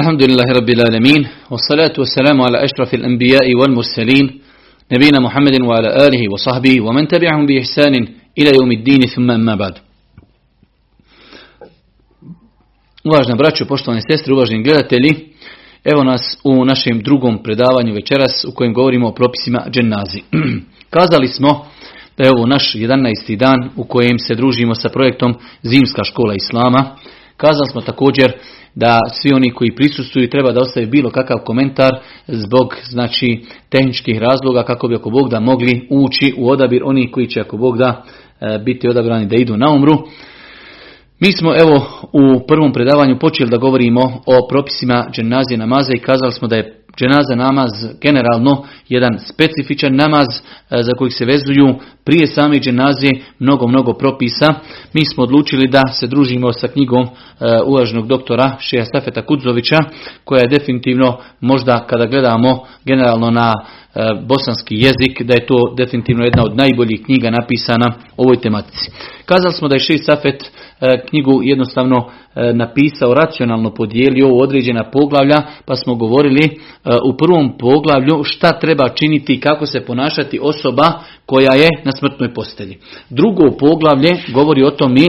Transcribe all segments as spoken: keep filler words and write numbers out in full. Alhamdulillahi Rabbil Alamin, wassalatu wassalamu ala ashrafil anbiya'i wal mursalin, nabina Muhammedin wa ala alihi wa sahbihi, wa man tabi'ahum bi ihsanin ila yawmiddini, thumma amma ba'd. Uvažena braćo, poštovane sestre, uvaženi gledatelji, evo nas u našem drugom predavanju večeras u kojem govorimo o propisima dženazi. Kazali smo da je ovo naš jedanaesti dan u kojem se družimo sa projektom Zimska škola Islama. Kazali smo također da svi oni koji prisustuju treba da ostave bilo kakav komentar zbog znači tehničkih razloga kako bi ako Bog da mogli ući u odabir onih koji će ako Bog da biti odabrani da idu na umru. Mi smo evo u prvom predavanju počeli da govorimo o propisima dženazije namaza i kazali smo da je dženaza namaz generalno jedan specifičan namaz za kojeg se vezuju prije same dženazije mnogo, mnogo propisa. Mi smo odlučili da se družimo sa knjigom uvaženog doktora Šeja Stafeta Kudzovića, koja je definitivno možda kada gledamo generalno na bosanski jezik, da je to definitivno jedna od najboljih knjiga napisana o ovoj tematici. Kazali smo da je Šejh Safet knjigu jednostavno napisao, racionalno podijelio u određena poglavlja, pa smo govorili u prvom poglavlju šta treba činiti i kako se ponašati osoba koja je na smrtnoj postelji. Drugo poglavlje govori o tom i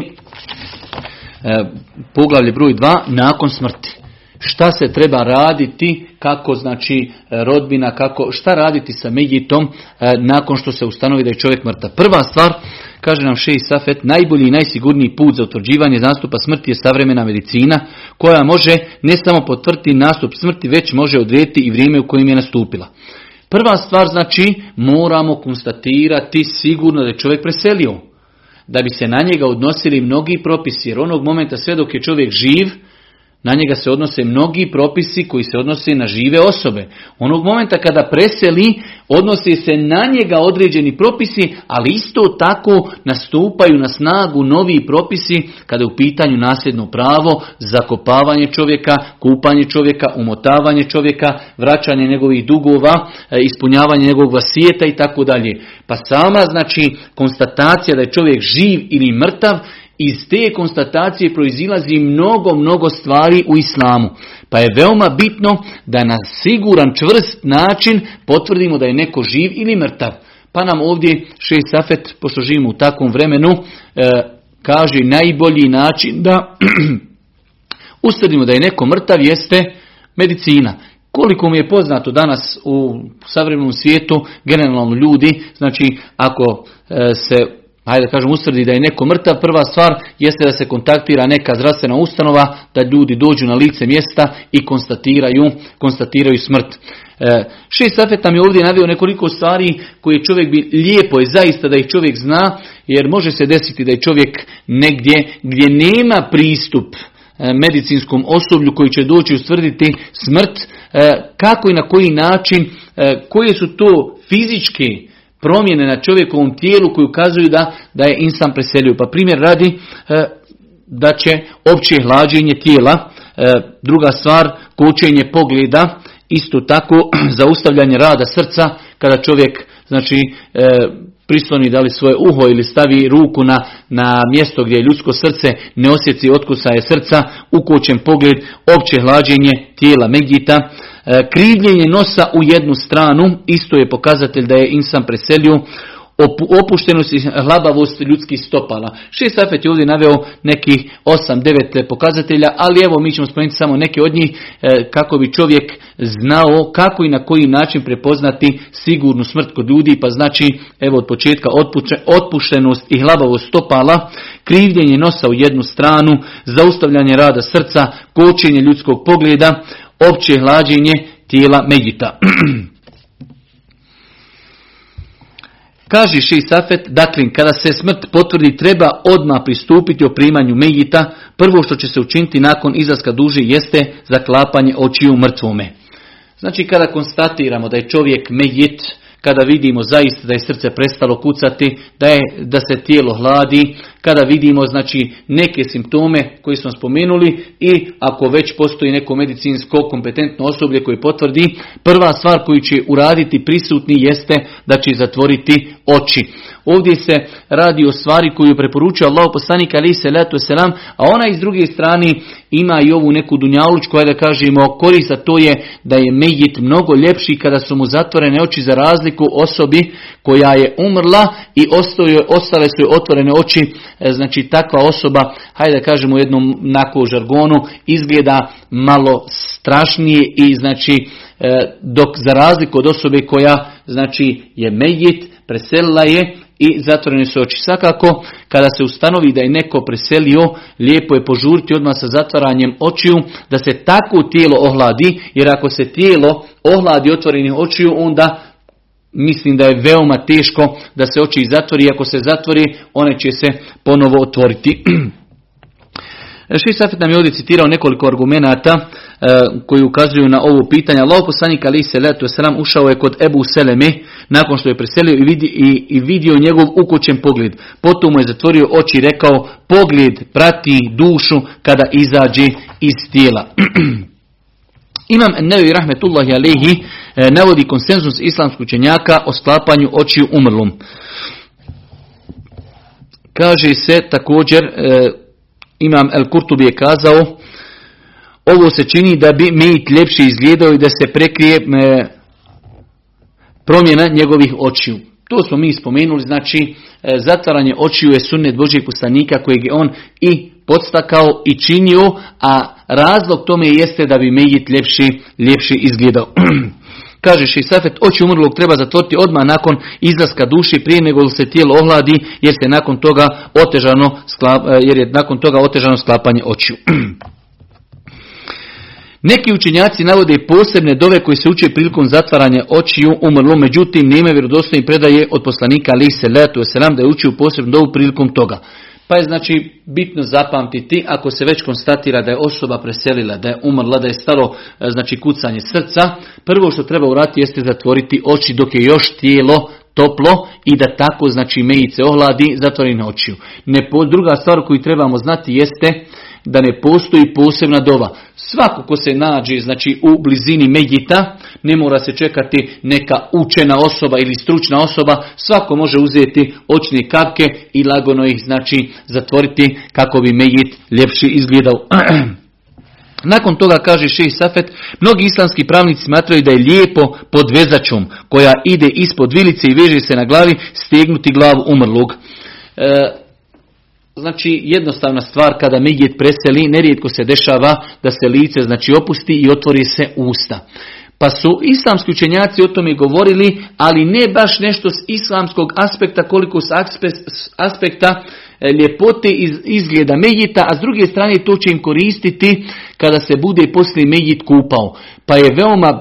poglavlje broj dva, nakon smrti. Šta se treba raditi, kako znači rodbina, kako, šta raditi sa mejitom e, nakon što se ustanovi da je čovjek mrtav. Prva stvar, kaže nam Šejh Safet, najbolji i najsigurniji put za utvrđivanje nastupa smrti je savremena medicina, koja može ne samo potvrditi nastup smrti, već može odrediti i vrijeme u kojem je nastupila. Prva stvar znači moramo konstatirati sigurno da je čovjek preselio, da bi se na njega odnosili mnogi propisi, jer onog momenta sve dok je čovjek živ, na njega se odnose mnogi propisi koji se odnose na žive osobe. Onog momenta kada preseli, odnose se na njega određeni propisi, ali isto tako nastupaju na snagu novi propisi kada je u pitanju nasljedno pravo, zakopavanje čovjeka, kupanje čovjeka, umotavanje čovjeka, vraćanje njegovih dugova, ispunjavanje njegovog vasijeta itd. Pa sama znači konstatacija da je čovjek živ ili mrtav, iz te konstatacije proizilazi mnogo, mnogo stvari u islamu. Pa je veoma bitno da na siguran, čvrst način potvrdimo da je neko živ ili mrtav. Pa nam ovdje Šejh Safet, pošto živimo u takvom vremenu, kaže najbolji način da ustvrdimo da je neko mrtav jeste medicina. Koliko mi je poznato danas u savremenom svijetu, generalno ljudi, znači ako se hajde da kažem, ustvrdi da je neko mrtav, prva stvar jeste da se kontaktira neka zdravstvena ustanova, da ljudi dođu na lice mjesta i konstatiraju, konstatiraju smrt. E, Šejh Safet nam je ovdje naveo nekoliko stvari koje čovjek bi, lijepo je zaista da ih čovjek zna, jer može se desiti da je čovjek negdje gdje nema pristup medicinskom osoblju koji će doći ustvrditi smrt, e, kako i na koji način, e, koje su to fizičke promjene na čovjekovom tijelu koji ukazuju da, da je insan preselio. Pa primjer radi e, da će opće hlađenje tijela, e, druga stvar kočenje pogleda, isto tako zaustavljanje rada srca kada čovjek znači e, prisloni da li svoje uho ili stavi ruku na, na mjesto gdje je ljudsko srce, ne osjeci otkusaje srca, ukočen pogled, opće hlađenje tijela medjita, krivljenje nosa u jednu stranu, isto je pokazatelj da je insan preselio, opuštenost i hlabavost ljudskih stopala. Šejh Safet je ovdje naveo nekih osam devet pokazatelja, ali evo mi ćemo spomenuti samo neke od njih kako bi čovjek znao kako i na koji način prepoznati sigurnu smrt kod ljudi, pa znači evo od početka otpuštenost i hlabavost stopala, krivljenje nosa u jednu stranu, zaustavljanje rada srca, kočenje ljudskog pogleda, opće hlađenje tijela medjita. Kaže Šejh Safet, dakle, kada se smrt potvrdi, treba odmah pristupiti oprimanju medjita. Prvo što će se učiniti nakon izlaska duše jeste zaklapanje očiju mrtvome. Znači, kada konstatiramo da je čovjek medjit, kada vidimo zaista da je srce prestalo kucati, da, je, da se tijelo hladi, kada vidimo znači neke simptome koji smo spomenuli i ako već postoji neko medicinsko kompetentno osoblje koje potvrdi, prva stvar koju će uraditi prisutni jeste da će zatvoriti oči. Ovdje se radi o stvari koju preporučuje Allah poslanik alejhi selatu vesselam, a ona iz druge strane ima i ovu neku dunjalučku, ajde da kažemo, korist, a to je da je mejit mnogo ljepši kada su mu zatvorene oči za razliku osobi koja je umrla i ostale su joj otvorene oči. Znači takva osoba, hajde da kažemo u jednom nako žargonu, izgleda malo strašnije i znači dok za razliku od osobe koja znači je mejit, preselila je i zatvorene su oči. Svakako, kada se ustanovi da je neko preselio, lijepo je požuriti odmah sa zatvaranjem očiju, da se tako tijelo ohladi, jer ako se tijelo ohladi otvorenih očiju, onda mislim da je veoma teško da se oči zatvori. Ako se zatvori, one će se ponovo otvoriti. Šejh Safet nam je ovdje citirao nekoliko argumenata e, koji ukazuju na ovo pitanje. Allahov poslanik alejhi selatu vesselam ušao je kod Ebu Seleme nakon što je preselio i, vidi, i, i vidio njegov ukočen pogled. Potom mu je zatvorio oči i rekao: pogled prati dušu kada izađe iz tijela. Imam en-Nevevi rahmetullahi alejhi e, navodi konsenzus islamskih učenjaka o sklapanju očiju umrlom. Kaže se također, e, Imam El-Kurtubi je kazao: ovo se čini da bi mejit ljepše izgledao i da se prekrije e, promjena njegovih očiju. To smo mi spomenuli, znači e, zatvaranje očiju je sunnet Božijeg poslanika kojeg je on i podstakao i činio, a razlog tome jeste da bi mejit ljepši, ljepši izgledao. Kaže Šejh Safet: oči umrlog treba zatvoriti odmah nakon izlaska duše prije nego se tijelo ohladi, jer se nakon toga otežano jer je nakon toga otežano sklapanje očiju. Neki učenjaci navode posebne dove koje se uče prilikom zatvaranja očiju umrlo, međutim nema vjerodostojne predaje od poslanika alejhi selatu vesselam da je učio posebnu dovu prilikom toga. Pa je znači bitno zapamtiti, ako se već konstatira da je osoba preselila, da je umrla, da je stalo znači kucanje srca, prvo što treba uraditi jeste zatvoriti oči dok je još tijelo toplo i da tako znači mejice ohladi, zatvori na očiju. Ne, druga stvar koju trebamo znati jeste da ne postoji posebna dova. Svako ko se nađe znači u blizini mejita, ne mora se čekati neka učena osoba ili stručna osoba, svako može uzeti očne kapke i lagano ih znači zatvoriti kako bi mejit ljepše izgledao. Nakon toga, kaže Šejh Safet, mnogi islamski pravnici smatraju da je lijepo pod vezačom koja ide ispod vilice i veže se na glavi stegnuti glavu umrlog. E, Znači jednostavna stvar, kada mejit preseli, nerijetko se dešava da se lice znači opusti i otvori se usta. Pa su islamski učenjaci o tome govorili, ali ne baš nešto s islamskog aspekta koliko s aspekta ljepote iz izgleda mejita, a s druge strane to će im koristiti kada se bude poslije mejit kupao. Pa je veoma e,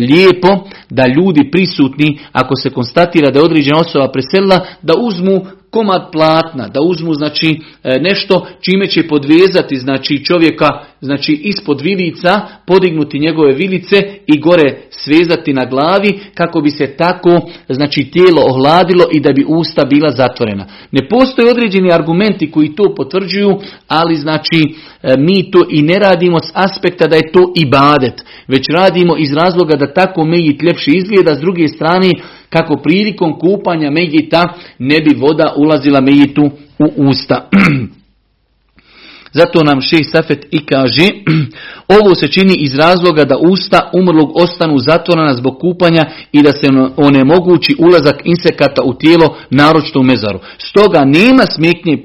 lijepo da ljudi prisutni, ako se konstatira da je određena osoba preselila, da uzmu komad platna, da uzmu znači nešto čime će podvezati znači čovjeka znači ispod vilica, podignuti njegove vilice i gore svezati na glavi kako bi se tako znači tijelo ohladilo i da bi usta bila zatvorena. Ne postoje određeni argumenti koji to potvrđuju, ali znači mi to i ne radimo s aspekta da je to ibadet, već radimo iz razloga da tako mejit ljepše izgleda, s druge strane kako prilikom kupanja mejita ne bi voda ulazila mejitu u usta. Zato nam Šejh Safet i kaže: ovo se čini iz razloga da usta umrlog ostanu zatvorena zbog kupanja i da se onemogući ulazak insekata u tijelo, naročito u mezaru. Stoga nema smetnje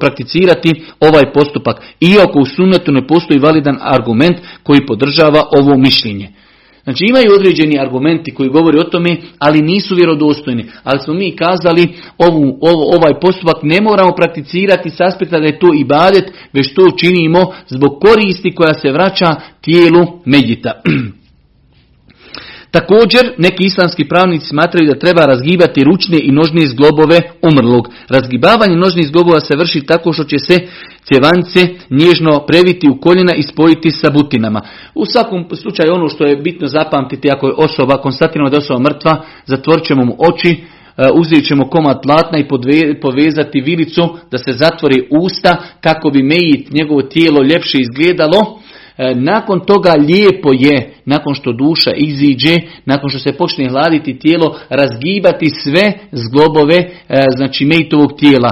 prakticirati ovaj postupak, iako u sunnetu ne postoji validan argument koji podržava ovo mišljenje. Znači imaju određeni argumenti koji govori o tome, ali nisu vjerodostojni. Ali smo mi kazali, ovu, ovo, ovaj postupak ne moramo prakticirati s aspekta da je to ibadet, već to činimo zbog koristi koja se vraća tijelu mejita. Također, neki islamski pravnici smatraju da treba razgibati ručne i nožne zglobove umrlog. Razgibavanje nožnih zglobova se vrši tako što će se cjevance nježno previti u koljena i spojiti sa butinama. U svakom slučaju, ono što je bitno zapamtiti, ako je osoba, konstatiramo da je osoba mrtva, zatvorit ćemo mu oči, uzet ćemo komad platna i podve, povezati vilicu da se zatvori usta kako bi mejit njegovo tijelo ljepše izgledalo. Nakon toga lijepo je, nakon što duša iziđe, nakon što se počne hladiti tijelo, razgibati sve zglobove, znači mejtovog tijela,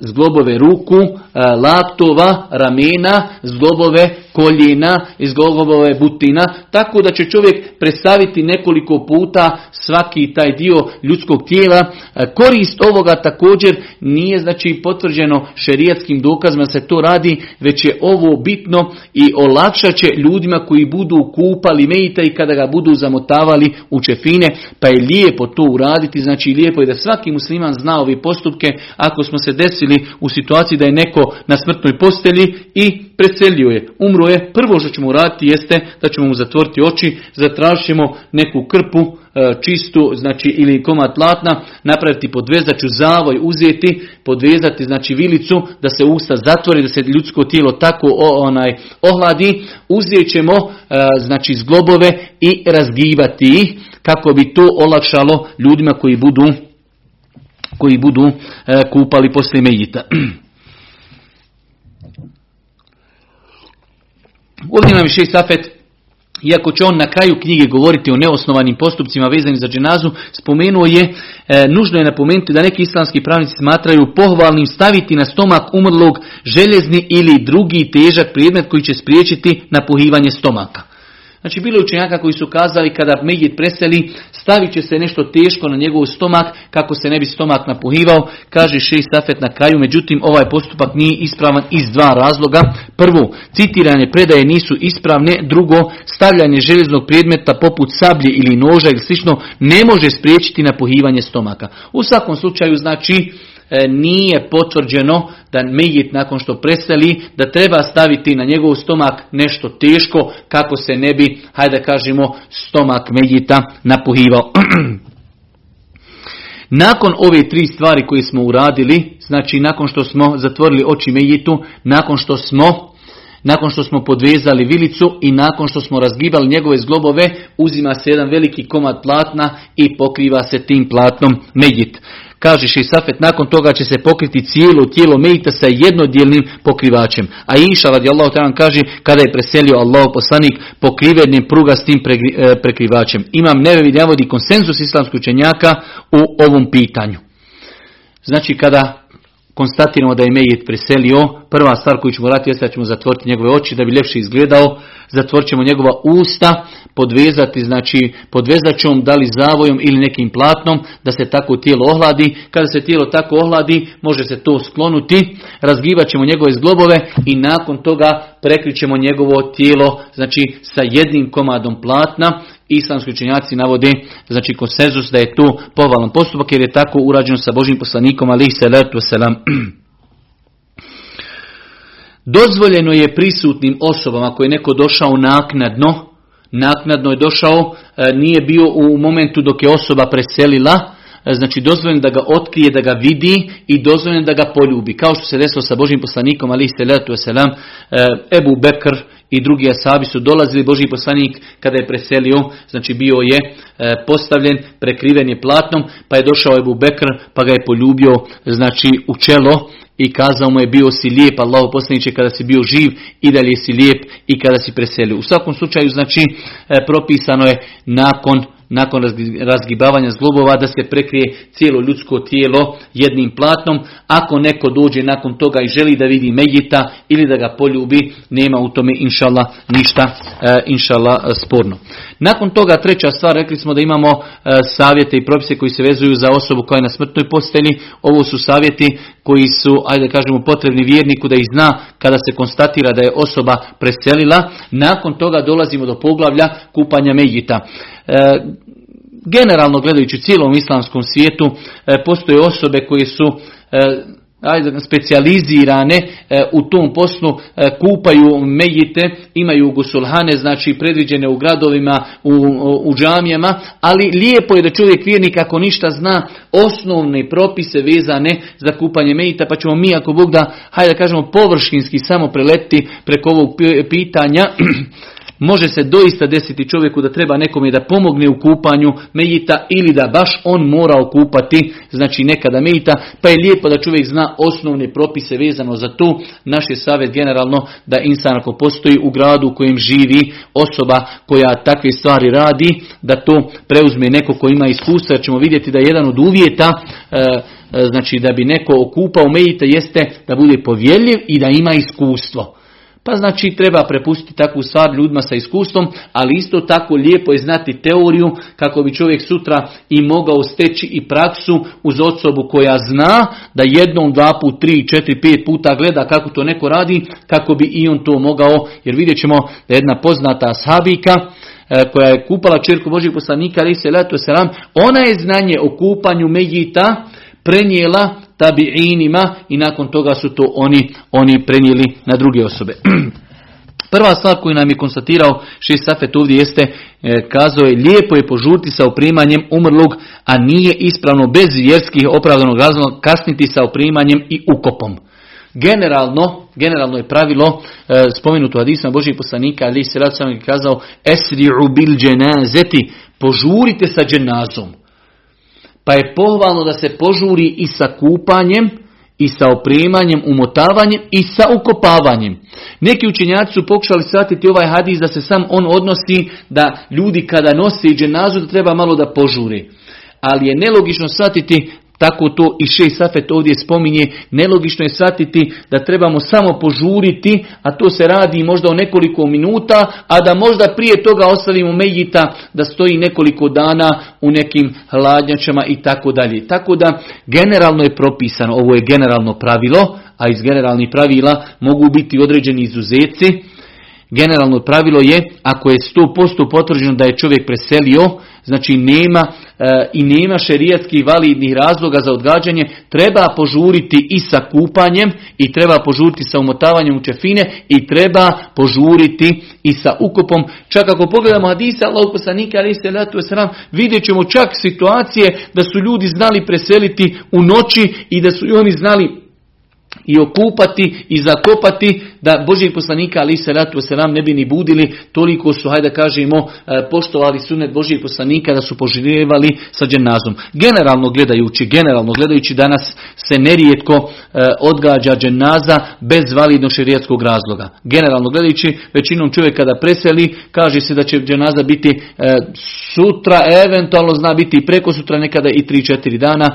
zglobove ruku, laktova, ramena, zglobove koljena, zglobove butina, tako da će čovjek predstaviti nekoliko puta svaki taj dio ljudskog tijela. Korist ovoga također nije znači potvrđeno šerijatskim dokazima se to radi, već je ovo bitno i olakšat će ljudima koji budu kupali mejta i kada ga budu zamotavali u čefine, pa je lijepo to uraditi, znači lijepo je da svaki musliman zna ove postupke. Ako smo se desili u situaciji da je neko na smrtnoj postelji i preselio je, umro je, prvo što ćemo uraditi jeste da ćemo mu zatvoriti oči, zatražimo neku krpu čistu, znači ili komad platna, napraviti podvezaču, zavoj uzeti, podvezati znači vilicu da se usta zatvori, da se ljudsko tijelo tako onaj ohladi, uzet ćemo znači zglobove i razgibati ih kako bi to olakšalo ljudima koji budu koji budu kupali poslije mejita. Ovdje nam je Šejh Safet, iako će on na kraju knjige govoriti o neosnovanim postupcima vezanim za dženazu, spomenuo je, e, nužno je napomenuti da neki islamski pravnici smatraju pohvalnim staviti na stomak umrlog željezni ili drugi težak predmet koji će spriječiti napuhivanje stomaka. Znači bilo je učenjaka koji su kazali kada mejit preseli stavit će se nešto teško na njegov stomak kako se ne bi stomak napuhivao, kaže Šejh Safet na kraju, međutim ovaj postupak nije ispravan iz dva razloga. Prvo, citirane predaje nisu ispravne, drugo, stavljanje željeznog predmeta poput sablje ili noža ili slično ne može spriječiti napuhivanje stomaka. U svakom slučaju znači nije potvrđeno da mejit nakon što preseli, da treba staviti na njegov stomak nešto teško kako se ne bi, hajde kažemo, stomak mejita napuhivao. Nakon ove tri stvari koje smo uradili, znači nakon što smo zatvorili oči mejitu, nakon što smo Nakon što smo podvezali vilicu i nakon što smo razgibali njegove zglobove, uzima se jedan veliki komad platna i pokriva se tim platnom mejit. Kaže Šejh Safet, nakon toga će se pokriti cijelo tijelo mejita sa jednodijelnim pokrivačem. A Aisha radijallahu ta'ala kaže, kada je preselio Allahov poslanik, pokrivenim prugastim prekrivačem. Imam en-Nevevi navodi konsenzus islamskih učenjaka u ovom pitanju. Znači kada konstatiramo da je mejit preselio, prva stvar koju ćemo raditi jeste da ćemo zatvoriti njegove oči da bi ljepše izgledao, zatvorit ćemo njegova usta, podvezati znači podvezačom, da li zavojom ili nekim platnom, da se tako tijelo ohladi. Kada se tijelo tako ohladi, može se to sklonuti, razgibat ćemo njegove zglobove i nakon toga prekrićemo njegovo tijelo znači sa jednim komadom platna. Islamski učenjaci navode znači konsenzus da je to pohvalan postupak jer je tako urađeno sa Božjim poslanikom alejhi selatu vesselam. Dozvoljeno je prisutnim osobama, ako je neko došao naknadno, naknadno je došao, nije bio u momentu dok je osoba preselila, znači dozvoljeno da ga otkrije, da ga vidi i dozvoljeno da ga poljubi. Kao što se desilo sa Božjim poslanikom alejhi selatu vesselam, Ebu Bekr i drugi asabi su dolazili, Božji poslanik kada je preselio, znači bio je postavljen, prekriven je platnom, pa je došao Ebu Bekr, pa ga je poljubio znači u čelo i kazao mu je, bio si lijep Allahu poslaniče kada si bio živ i dalje si lijep i kada si preselio. U svakom slučaju znači propisano je nakon nakon razgibavanja zglobova da se prekrije cijelo ljudsko tijelo jednim platnom. Ako neko dođe nakon toga i želi da vidi mejita ili da ga poljubi, nema u tome inšallah ništa inšallah sporno. Nakon toga treća stvar, rekli smo da imamo savjete i propise koji se vezuju za osobu koja je na smrtnoj postelji. Ovo su savjeti koji su, ajde kažemo, potrebni vjerniku da ih zna kada se konstatira da je osoba preselila. Nakon toga dolazimo do poglavlja kupanja mejita. Generalno gledajući u cijelom islamskom svijetu postoje osobe koje su specijalizirane u tom poslu, kupaju mejite, imaju gusulhane, znači predviđene u gradovima, u, u džamijama, ali lijepo je da čovjek vjernik ako ništa zna osnovne propise vezane za kupanje mejita, pa ćemo mi ako Bog da, hajde da kažemo, površinski samo preletiti preko ovog pitanja. Može se doista desiti čovjeku da treba nekome da pomogne u kupanju mejita ili da baš on mora okupati, znači nekada mejita, pa je lijepo da čovjek zna osnovne propise vezano za to. Naš je savjet generalno da insan ako postoji u gradu u kojem živi osoba koja takve stvari radi, da to preuzme neko ko ima iskustva, jer ćemo vidjeti da je jedan od uvjeta e, znači da bi neko okupao mejita jeste da bude povjerljiv i da ima iskustvo. Pa znači treba prepustiti takvu stvar ljudima sa iskustvom, ali isto tako lijepo je znati teoriju kako bi čovjek sutra i mogao steći i praksu uz osobu koja zna da jednom, dva put, tri, četiri, pet puta gleda kako to neko radi, kako bi i on to mogao, jer vidjet ćemo da jedna poznata sahabika koja je kupala čerku Božijeg poslanika, ona je znanje o kupanju mejita prenijela tabiinima i nakon toga su to oni, oni prenijeli na druge osobe. Prva stvar koju nam je konstatirao Šejh Safet ovdje jeste, e, kazao je, lijepo je požuriti sa oprimanjem umrlog, a nije ispravno bez vjerskih opravdanog razloga kasniti sa oprimanjem i ukopom. Generalno, generalno je pravilo e, spomenuto hadisma Božijeg poslanika, ali se rad sam je kazao, esri'u bil dženazeti, požurite sa dženazom. Pa je pohvalno da se požuri i sa kupanjem, i sa opremanjem, umotavanjem, i sa ukopavanjem. Neki učenjaci su pokušali shvatiti ovaj hadis da se sam on odnosi da ljudi kada nose dženazu da treba malo da požure. Ali je nelogično shvatiti, tako to i Šejh Safet ovdje spominje, nelogično je shvatiti da trebamo samo požuriti, a to se radi možda o nekoliko minuta, a da možda prije toga ostavimo mejita da stoji nekoliko dana u nekim hladnjačama i tako dalje. Tako da generalno je propisano, ovo je generalno pravilo, a iz generalnih pravila mogu biti određeni izuzeci. Generalno pravilo je, ako je sto posto potvrđeno da je čovjek preselio, znači nema e, i nema šerijatskih validnih razloga za odgađanje, treba požuriti i sa kupanjem, i treba požuriti sa umotavanjem u čefine, i treba požuriti i sa ukopom. Čak ako pogledamo hadisa Allahog poslanika, vidjet ćemo čak situacije da su ljudi znali preseliti u noći i da su i oni znali i okupati i zakopati, da Božijeg poslanika ali se ratu selam ne bi ni budili, toliko su, hajde kažemo, poštovali sunet Božijeg poslanika da su poživljevali sa dženazom. Generalno gledajući, generalno gledajući danas se nerijetko odgađa dženaza bez validnog šerijatskog razloga. Generalno gledajući, većinom čovjek kada preseli, kaže se da će dženaza biti sutra, eventualno zna biti i preko sutra, nekada i tri četiri dana.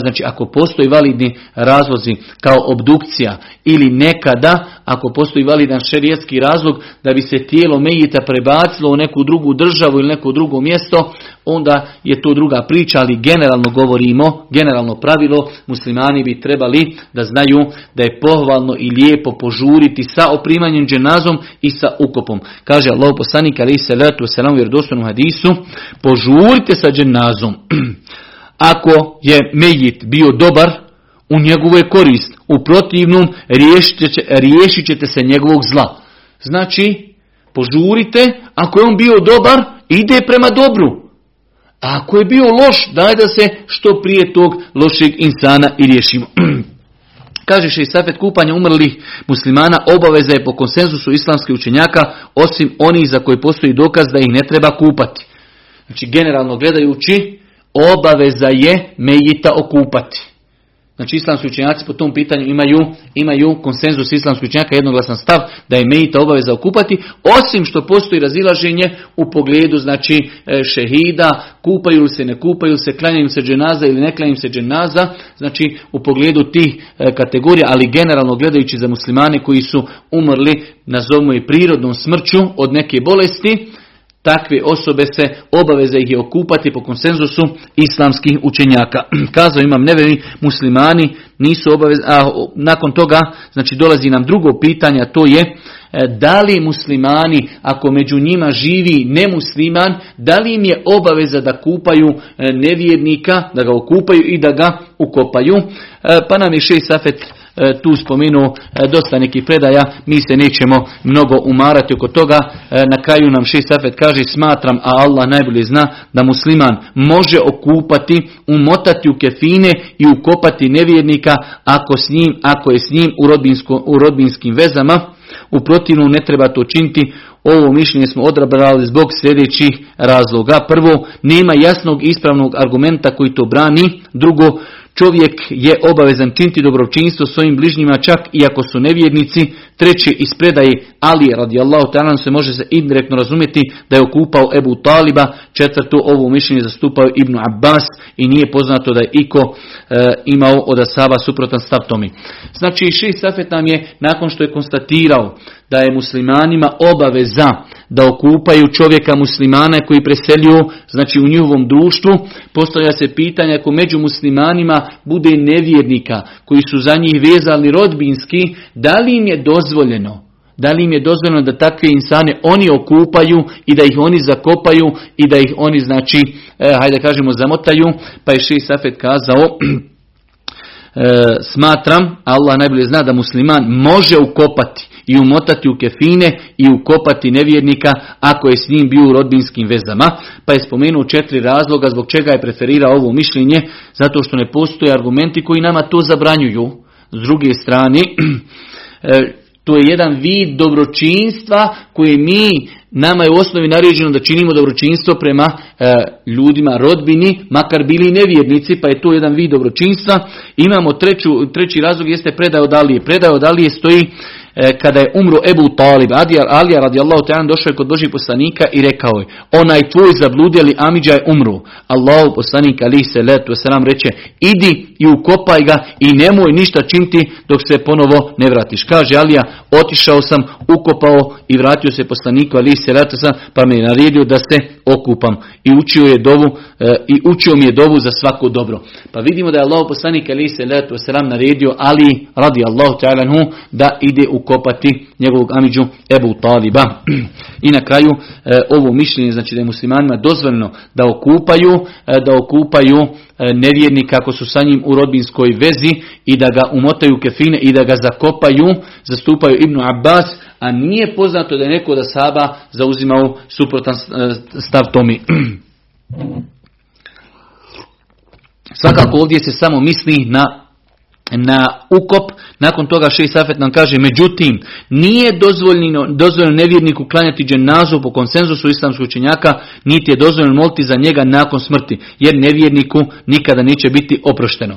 Znači ako postoji validni razlozi kao obdukcija ili nekada, ako postoji validan šerijatski razlog da bi se tijelo mejita prebacilo u neku drugu državu ili neko drugo mjesto, onda je to druga priča, ali generalno govorimo, generalno pravilo, muslimani bi trebali da znaju da je pohvalno i lijepo požuriti sa oprimanjem dženazom i sa ukopom. Kaže Allah poslanik alejhi selatu vesselam u vjerodostojnom hadisu, požurite sa dženazom. Ako je mejit bio dobar, u njegovu je korist, u protivnom riješit ćete se njegovog zla. Znači, požurite, ako je on bio dobar, ide prema dobru. A ako je bio loš, daj da se što prije tog lošeg insana i riješimo. Kaže Šejh Safet, kupanje umrlih muslimana obaveza je po konsenzusu islamskih učenjaka, osim onih za koje postoji dokaz da ih ne treba kupati. Znači, generalno gledajući, obaveza je mejita okupati. Znači islamski učenjaci po tom pitanju imaju, imaju konsenzus islamskih učenjaka, jednoglasan stav da je mejita obaveza okupati, osim što postoji razilaženje u pogledu znači šehida, kupaju li se, ne kupaju se, klanjaju se dženaza ili ne klanjaju se dženaza, znači u pogledu tih kategorija, ali generalno gledajući za muslimane koji su umrli, nazovimo je prirodnom smrću od neke bolesti, takve osobe se obaveza ih je okupati po konsenzusu islamskih učenjaka. Kazao Imam en-Nevevi, muslimani nisu obavezni, a nakon toga znači dolazi nam drugo pitanje, a to je da li muslimani, ako među njima živi nemusliman, da li im je obaveza da kupaju nevjernika, da ga okupaju i da ga ukopaju. Pa nam je Šejh Safet tu spomenuo dosta nekih predaja, mi se nećemo mnogo umarati oko toga. Na kraju nam Šejh Safet kaže, smatram, a Allah najbolje zna, da musliman može okupati, umotati u kefine i ukopati nevjernika ako s njim, ako je s njim u rodbinskim vezama. U protivnom ne treba to činiti. Ovo mišljenje smo odabrali zbog sljedećih razloga. Prvo, nema jasnog ispravnog argumenta koji to brani. Drugo, čovjek je obavezan činiti dobročinstvo svojim bližnjima čak i ako su nevjernici. Treći, iz predaje Alije radijallahu ta'ala se može se indirektno razumjeti da je okupao Ebu Taliba. Četvrto, ovo mišljenje zastupao Ibn Abbas i nije poznato da je iko e, imao od Asaba suprotan stav tome. Znači, Šejh Safet nam je, nakon što je konstatirao da je muslimanima obaveza da okupaju čovjeka muslimana koji je preselio, znači u njihovom društvu, postavlja se pitanje ako među muslimanima bude nevjernika koji su za njih vezali rodbinski, da li im je dozvoljeno, da li im je dozvoljeno da takve insane oni okupaju i da ih oni zakopaju i da ih oni, znači, eh, hajde kažemo, zamotaju. Pa je Šejh Safet kazao, E, smatram, Allah najbolje zna, da musliman može ukopati i umotati u kefine i ukopati nevjernika ako je s njim bio u rodbinskim vezama. Pa je spomenuo četiri razloga zbog čega je preferirao ovo mišljenje, zato što ne postoje argumenti koji nama to zabranjuju. S druge strane, e, to je jedan vid dobročinstva koje mi, nama je u osnovi naređeno da činimo dobročinstvo prema e, ljudima, rodbini, makar bili nevjernici, pa je to jedan vid dobročinstva. Imamo treću, treći razlog, jeste predaj od Alije. Predaj od Alije stoji e, kada je umro Ebu Talib. Adija, Alija radijallahu ta'ala došao je kod Božih poslanika i rekao je: onaj tvoj zabludjeli amidža je umro. Allahov poslanik alejhi selatu vesselam reče: idi i ukopaj ga i nemoj ništa činiti dok se ponovo ne vratiš. Kaže Alija: otišao sam, ukopao i vratio se poslaniku alejhi pa mi je naredio da se okupam i učio je dovu e, i učio mi je dovu za svako dobro. Pa vidimo da je Allahov poslanik alejhi selatu vesselam naredio Ali radijallahu ta'ala anhu da ide ukopati njegovog amidžu Ebu Taliba. I na kraju e, ovo mišljenje, znači da je muslimanima dozvoljeno da okupaju e, da okupaju nevjernika ako su sa njim u rodbinskoj vezi i da ga umotaju kefine i da ga zakopaju, zastupaju Ibn Abbas, a nije poznato da je neko od ashaba zauzimao suprotan stav tome. Svakako ovdje se samo misli na na ukop. Nakon toga Šejh Safet nam kaže: međutim, nije dozvoljeno, dozvoljeno nevjerniku klanjati dženazu po konsenzusu islamskog učenjaka, niti je dozvoljeno moliti za njega nakon smrti, jer nevjerniku nikada neće biti oprošteno.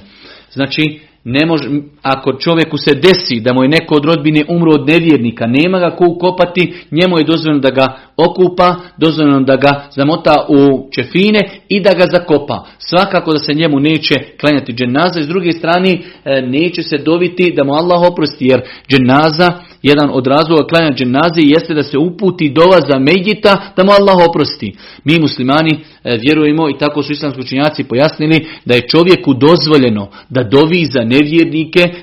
Znači, ne može, ako čovjeku se desi da mu je neko od rodbine umro od nevjernika, nema ga ko ukopati, njemu je dozvoljeno da ga okupa, dozvoljeno da ga zamota u čefine i da ga zakopa. Svakako da se njemu neće klanjati dženaza. S druge strane, neće se doviti da mu Allah oprosti, jer dženaza, jedan od razloga klanja dženaze jeste da se uputi dova za medjita da mu Allah oprosti. Mi muslimani vjerujemo, i tako su islamski učenjaci pojasnili, da je čovjeku dozvoljeno da dovi za nevjernike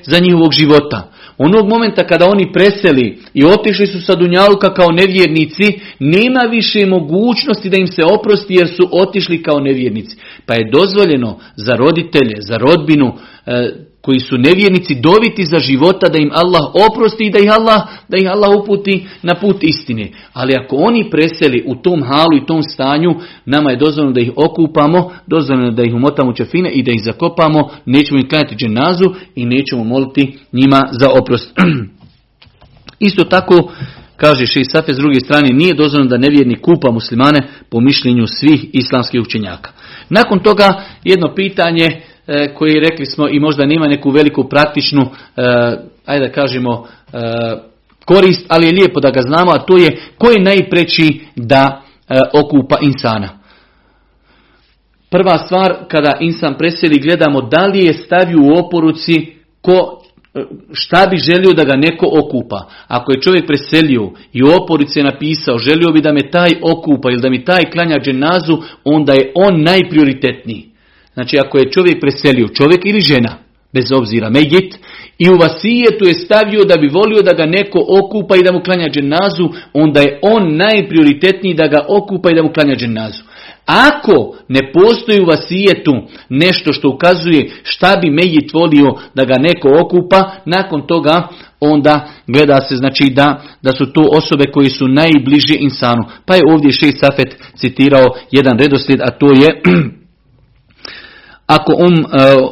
za njihovog života. Onog momenta kada oni preseli i otišli su sa dunjaluka kao nevjernici, nema više mogućnosti da im se oprosti jer su otišli kao nevjernici. Pa je dozvoljeno za roditelje, za rodbinu e, koji su nevjernici doviti za života da im Allah oprosti i da ih Allah, da ih Allah uputi na put istine. Ali ako oni preseli u tom halu i tom stanju, nama je dozvoljeno da ih okupamo, dozvoljeno da ih umotamo čefine i da ih zakopamo, nećemo im klanjati dženazu i nećemo moliti njima za oprost. Isto tako, kaže Šejh Safet, s druge strane, nije dozvoljeno da nevjernik kupa muslimane po mišljenju svih islamskih učenjaka. Nakon toga jedno pitanje koji rekli smo i možda nema neku veliku praktičnu, eh, ajde da kažemo, eh, korist, ali je lijepo da ga znamo, a to je: ko je najpreći da eh, okupa insana? Prva stvar, kada insan preseli, gledamo da li je stavio u oporuci ko, šta bi želio da ga neko okupa. Ako je čovjek preselio i u oporice napisao: želio bi da me taj okupa ili da mi taj klanja dženazu, onda je on najprioritetniji. Znači, ako je čovjek preselio, čovjek ili žena, bez obzira, medjit, i u vasijetu je stavio da bi volio da ga neko okupa i da mu klanja dženazu, onda je on najprioritetniji da ga okupa i da mu klanja dženazu. Ako ne postoji u vasijetu nešto što ukazuje šta bi medjit volio da ga neko okupa, nakon toga onda gleda se, znači, da, da su to osobe koji su najbliže insanu. Pa je ovdje Šejh Safet citirao jedan redoslijed, a to je: Ako, um, uh,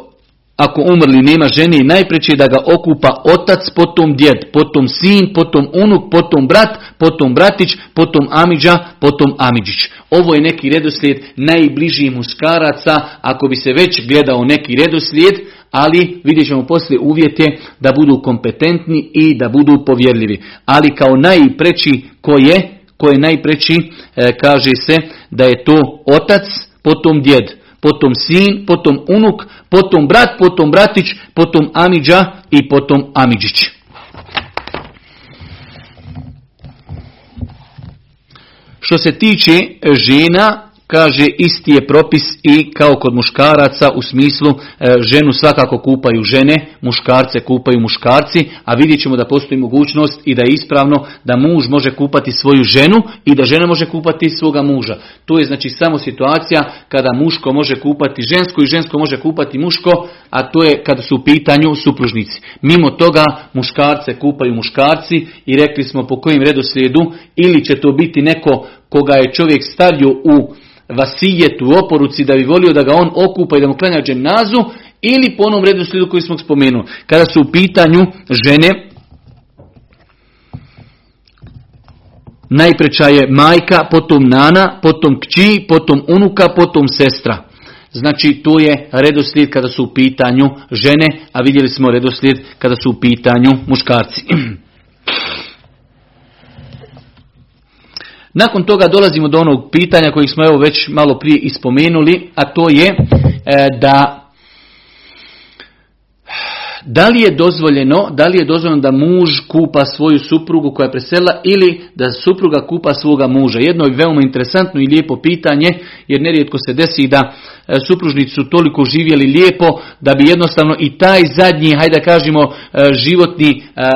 ako umrli nema žene, najpreće da ga okupa otac, potom djed, potom sin, potom unuk, potom brat, potom bratić, potom amidža, potom amidžić. Ovo je neki redoslijed najbližiji muškaraca, ako bi se već gledao neki redoslijed, ali vidjet ćemo poslije uvjete da budu kompetentni i da budu povjerljivi. Ali kao najpreći ko je, ko je najpreći, kaže se da je to otac, potom djed, potom sin, potom unuk, potom brat, potom bratić, potom amidža i potom amidžić. Što se tiče žena, kaže isti je propis i kao kod muškaraca u smislu ženu svakako kupaju žene, muškarce kupaju muškarci, a vidjet ćemo da postoji mogućnost i da je ispravno da muž može kupati svoju ženu i da žena može kupati svoga muža. To je znači samo situacija kada muško može kupati žensko i žensko može kupati muško, a to je kada su u pitanju supružnici. Mimo toga muškarce kupaju muškarci i rekli smo po kojim redoslijedu, ili će to biti neko koga je čovjek stavio u vasijet, u oporuci, da bi volio da ga on okupa i da mu klanja dženazu, ili po onom redoslijedu koji smo spomenuli. Kada su u pitanju žene, najpreča je majka, potom nana, potom kći, potom unuka, potom sestra. Znači to je redoslijed kada su u pitanju žene, a vidjeli smo redoslijed kada su u pitanju muškarci. Nakon toga dolazimo do onog pitanja kojeg smo evo već malo prije ispomenuli, a to je e, da da li je dozvoljeno, da li je dozvoljeno da muž kupa svoju suprugu koja je preselila ili da supruga kupa svoga muža. Jedno je veoma interesantno i lijepo pitanje, jer nerijetko se desi da e, supružnici su toliko živjeli lijepo da bi jednostavno i taj zadnji, hajde da kažemo, e, životni e,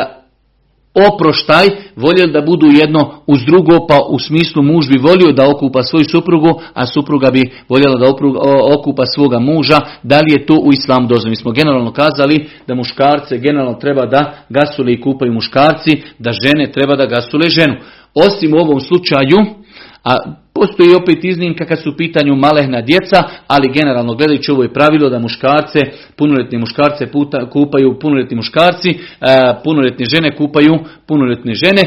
oproštaj, voljeli da budu jedno uz drugo, pa u smislu muž bi volio da okupa svoju suprugu, a supruga bi voljela da okupa svoga muža. Da li je to u islamu dozvoljeno? Mi smo generalno kazali da muškarce generalno treba da gasule i kupaju muškarci, da žene treba da gasule ženu. Osim u ovom slučaju, a postoji opet iznimka kad su u pitanju malehna djeca, ali generalno gledajući ovo je pravilo da muškarce, punoljetne muškarce puta, kupaju punoljetni muškarci, punoljetne žene kupaju punoljetne žene.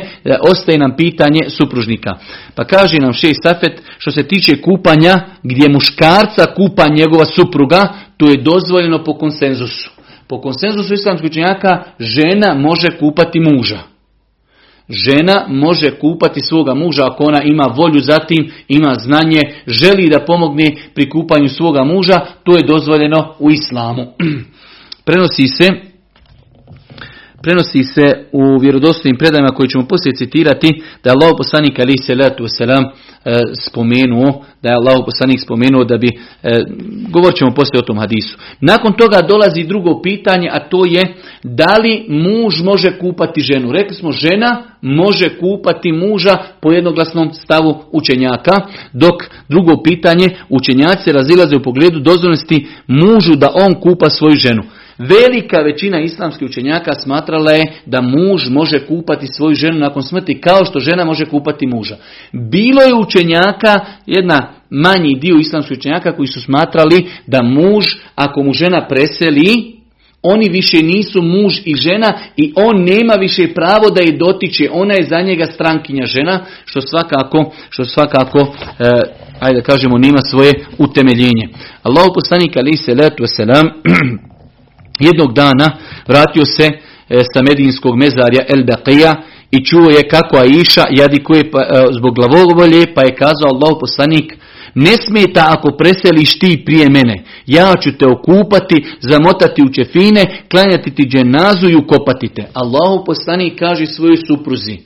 Ostaje nam pitanje supružnika. Pa kaže nam Šejh Safet, što se tiče kupanja gdje muškarca kupa njegova supruga, to je dozvoljeno po konsenzusu. Po konsenzusu islamskih učenjaka žena može kupati muža. Žena može kupati svoga muža ako ona ima volju za tim, ima znanje, želi da pomogne pri kupanju svoga muža, to je dozvoljeno u islamu. Prenosi se, prenosi se u vjerodostojnim predajima koje ćemo poslije citirati, da je Allahov poslanik alejhi selatu vesselam spomenuo, da je Allahov poslanik spomenuo da bi, govorit ćemo poslije o tom hadisu. Nakon toga dolazi drugo pitanje, a to je da li muž može kupati ženu. Rekli smo žena može kupati muža po jednoglasnom stavu učenjaka, dok drugo pitanje, učenjaci razilaze u pogledu dozvoljnosti mužu da on kupa svoju ženu. Velika većina islamskih učenjaka smatrala je da muž može kupati svoju ženu nakon smrti, kao što žena može kupati muža. Bilo je učenjaka, jedna manji dio islamskih učenjaka koji su smatrali da muž, ako mu žena preseli, oni više nisu muž i žena i on nema više pravo da je dotiče. Ona je za njega strankinja žena, što svakako, što svakako eh, ajde da kažemo, nema svoje utemeljenje. Allahu poslanik alejhi selatu vesselam jednog dana vratio se e, sa medinskog mezarja El Bakija i čuo je kako Aisha jadikuje pa, e, zbog glavobolje, pa je kazao Allahov poslanik: ne smeta ako preseliš ti prije mene, ja ću te okupati, zamotati u čefine, klanjati ti dženazu i ukopati te. Allahov poslanik kaže svojoj supruzi,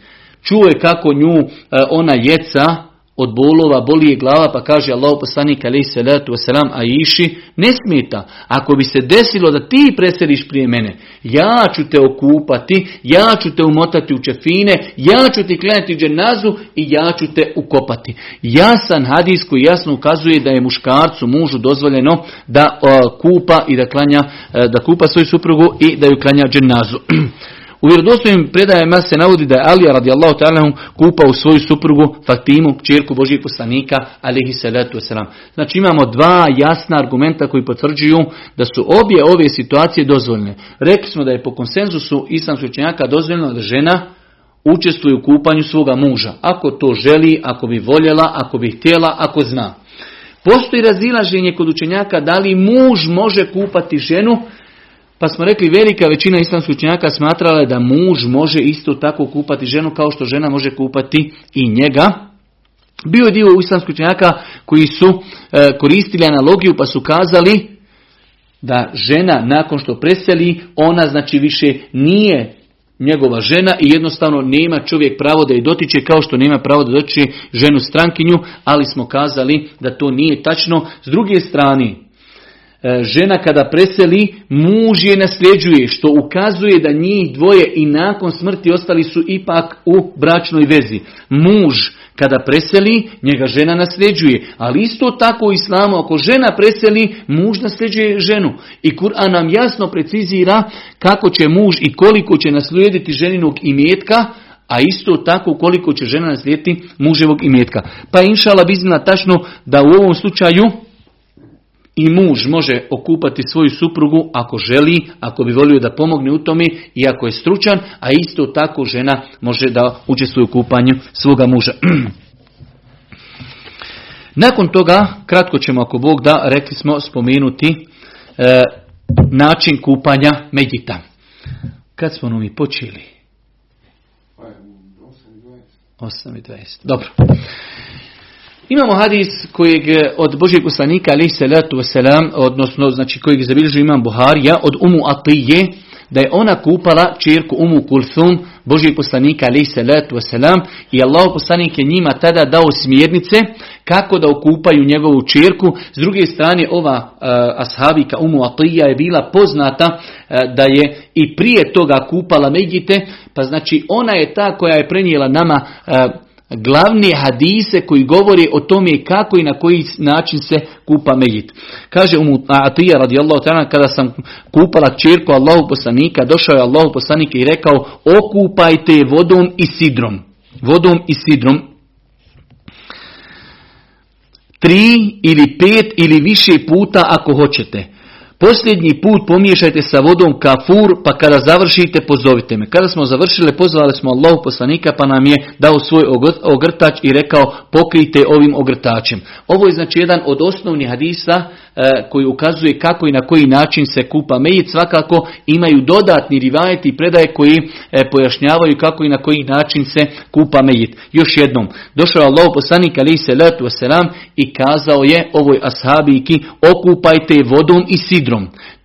čuo je kako nju e, ona jeca od bolova, boli je glava, pa kaže Allahu poslanik alejhi salatu vesselam Aiši: ne smeta, ako bi se desilo da ti preseliš prije mene, ja ću te okupati, ja ću te umotati u čefine, ja ću ti klanjati dženazu i ja ću te ukopati. Jasan hadis koji jasno ukazuje da je muškarcu, mužu dozvoljeno da uh, kupa i da klanja, uh, da kupa svoju suprugu i da ju klanja dženazu. U vjerodostojnim predajama se navodi da je Alija radijallahu ta'ala kupao svoju suprugu Fatimu, kćerku Božijeg poslanika alejhi salatu vesselam. Znači imamo dva jasna argumenta koji potvrđuju da su obje ove situacije dozvoljene. Rekli smo da je po konsenzusu islamskih učenjaka dozvoljeno da žena učestvuje u kupanju svoga muža, ako to želi, ako bi voljela, ako bi htjela, ako zna. Postoji razilaženje kod učenjaka da li muž može kupati ženu, pa smo rekli velika većina islamskih učenjaka smatrala je da muž može isto tako kupati ženu kao što žena može kupati i njega. Bio je dio islamskih učenjaka koji su e, koristili analogiju pa su kazali da žena nakon što preseli, ona znači više nije njegova žena i jednostavno nema čovjek pravo da je dotiče kao što nema pravo da dotiče ženu strankinju, ali smo kazali da to nije tačno. S druge strane, žena kada preseli, muž je nasljeđuje, što ukazuje da njih dvoje i nakon smrti ostali su ipak u bračnoj vezi. Muž kada preseli, njega žena nasljeđuje. Ali isto tako u islamu, ako žena preseli, muž nasljeđuje ženu. I Kur'an nam jasno precizira kako će muž i koliko će naslijediti ženinog imetka, a isto tako koliko će žena naslijediti muževog imetka. Pa inšala bi znala tačno da u ovom slučaju i muž može okupati svoju suprugu ako želi, ako bi volio da pomogne u tome i ako je stručan, a isto tako žena može da učestvuje u kupanju svoga muža. Nakon toga, kratko ćemo ako Bog da, rekli smo spomenuti e, način kupanja medjita. Kad smo mi počeli? osam i dvadeset. Dobro. Imamo hadis kojeg od Božijeg poslanika alejhi salatu vesselam, odnosno znači kojeg zabilježio Imam Buharija od Umu Atije, da je ona kupala kćerku Umu Kulsum Božijeg poslanika alejhi salatu vesselam i Allahov poslanik je njima tada dao smjernice kako da okupaju njegovu kćerku. S druge strane, ova e, ashabika Umu Atija je bila poznata e, da je i prije toga kupala medjite, pa znači ona je ta koja je prenijela nama e, glavne hadise koji govori o tome kako i na koji način se kupa medjit. Kaže Umu Atija radijallahu ta'ala, kada sam kupala kćerku Allahov poslanika, došao je Allahov poslanik i rekao: okupajte je vodom i sidrom. Vodom i sidrom. Tri ili pet ili više puta ako hoćete. Posljednji put pomiješajte sa vodom kafur, pa kada završite pozovite me. Kada smo završili, pozvali smo Allahov poslanika, pa nam je dao svoj ogrtač i rekao: pokrijte ovim ogrtačem. Ovo je znači jedan od osnovnih hadisa e, koji ukazuje kako i na koji način se kupa mejit. Svakako imaju dodatni rivajeti i predaje koji e, pojašnjavaju kako i na koji način se kupa mejit. Još jednom, došao je Allahov poslanik alejhi selatu vesselam i kazao je ovoj ashabiki: okupajte vodom i sidrom.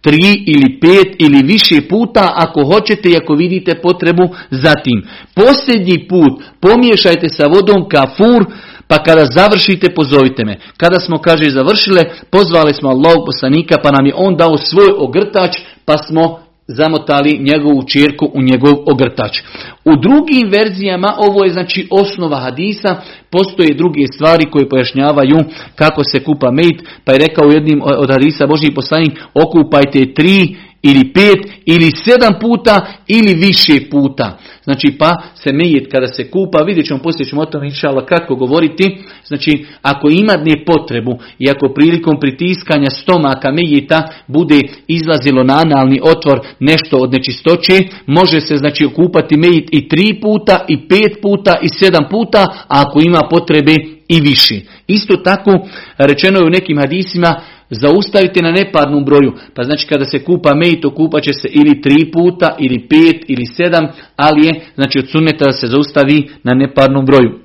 Tri ili pet ili više puta ako hoćete i ako vidite potrebu. Zatim, posljednji put pomiješajte sa vodom kafur, pa kada završite pozovite me. Kada smo, kaže, završile, pozvali smo Allahov poslanika, pa nam je on dao svoj ogrtač, pa smo zamotali njegovu kćerku u njegov ogrtač. U drugim verzijama, ovo je znači osnova hadisa, postoje druge stvari koje pojašnjavaju kako se kupa mejt, pa je rekao jednim od hadisa Božji poslanik: okupajte tri ili pet ili sedam puta ili više puta. Znači, pa se mejit kada se kupa, vidjet ćemo, poslije ćemo o tome inšallah kratko govoriti. Znači, ako imate potrebu i ako prilikom pritiskanja stomaka mejita bude izlazilo na analni otvor nešto od nečistoće, može se znači okupati mejit i tri puta i pet puta i sedam puta, a ako ima potrebe i više. Isto tako rečeno je u nekim hadisima: zaustavite na neparnom broju. Pa znači, kada se kupa mejit, okupat će se ili tri puta, ili pet, ili sedam, ali je znači od sunneta da se zaustavi na neparnom broju.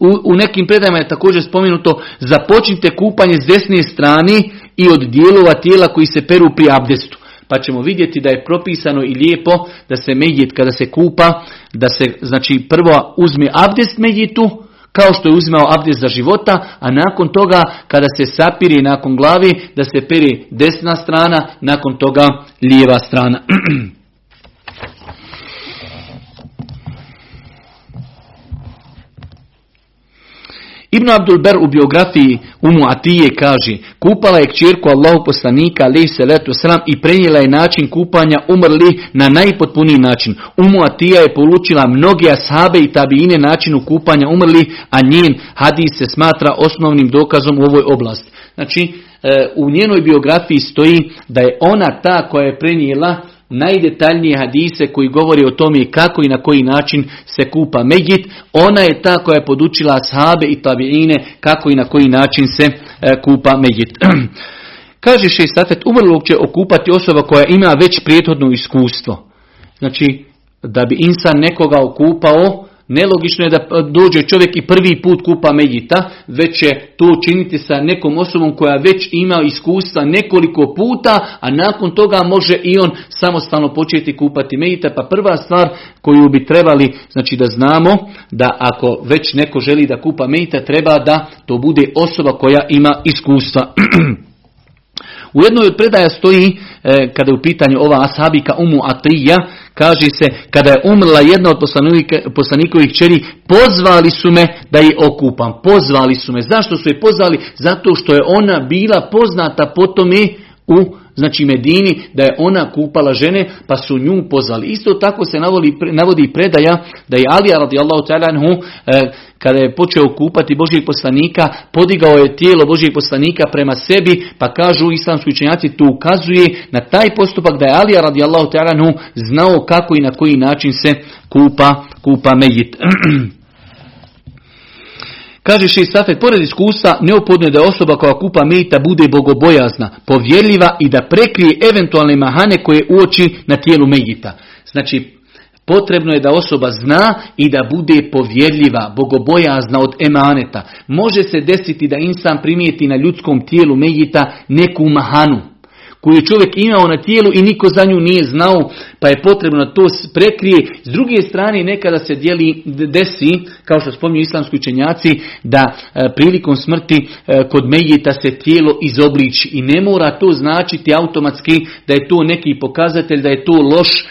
U, u nekim predajama je također spomenuto: započnite kupanje s desne strane i od dijelova tijela koji se peru pri abdestu. Pa ćemo vidjeti da je propisano i lijepo da se mejit kada se kupa, da se znači prvo uzme abdest mejitu, kao što je uzimao abdest za života, a nakon toga kada se sapiri nakon glavi, da se peri desna strana, nakon toga lijeva strana. Ibn Abdul Ber u biografiji Umu Atije kaže: kupala je kćerku Allahu poslanika alejhi selatu selam i prenijela je način kupanja umrli na najpotpuniji način. Umu Atija je polučila mnoge ashabe i tabiine načinu kupanja umrli, a njen hadis se smatra osnovnim dokazom u ovoj oblasti. Znači, u njenoj biografiji stoji da je ona ta koja je prenijela najdetaljnije hadise koji govori o tome kako i na koji način se kupa mejit. Ona je ta koja je podučila ashabe i tabiine kako i na koji način se e, kupa mejit. Kaže Šejh Safet, umrlog će okupati osoba koja ima već prethodno iskustvo. Znači, da bi insan nekoga okupao, nelogično je da dođe čovjek i prvi put kupa mejita, već će to činiti sa nekom osobom koja već ima iskustva nekoliko puta, a nakon toga može i on samostalno početi kupati mejita. Pa prva stvar koju bi trebali, znači, da znamo, da ako već neko želi da kupa mejita, treba da to bude osoba koja ima iskustva. U jednoj od predaja stoji, e, kada je u pitanju ova ashabika Umu Atija, kaže se, kada je umrla jedna od poslanikovih kćeri, pozvali su me da je okupam. Pozvali su me. Zašto su je pozvali? Zato što je ona bila poznata po tome u, znači, Medini, da je ona kupala žene, pa su nju pozvali. Isto tako se navoli, navodi predaja da je Alija radijallahu ta'ala anhu, e, kada je počeo kupati Božijeg poslanika, podigao je tijelo Božijeg poslanika prema sebi, pa kažu islamski učenjaci, to ukazuje na taj postupak da je Alija radijallahu ta'ala anhu znao kako i na koji način se kupa, kupa mejit. Kaže Šejh Safet, pored iskustva, neophodno je da osoba koja kupa mejita bude bogobojazna, povjerljiva i da prekrije eventualne mahane koje uoči na tijelu mejita. Znači, potrebno je da osoba zna i da bude povjerljiva, bogobojazna od emaneta. Može se desiti da insan primijeti na ljudskom tijelu mejita neku mahanu koju je čovjek imao na tijelu i niko za nju nije znao, pa je potrebno da to prekrije. S druge strane, nekada se dijeli, desi, kao što spominju islamski učenjaci, da e, prilikom smrti e, kod mejita se tijelo izobliči. I ne mora to značiti automatski da je to neki pokazatelj, da je to loš e,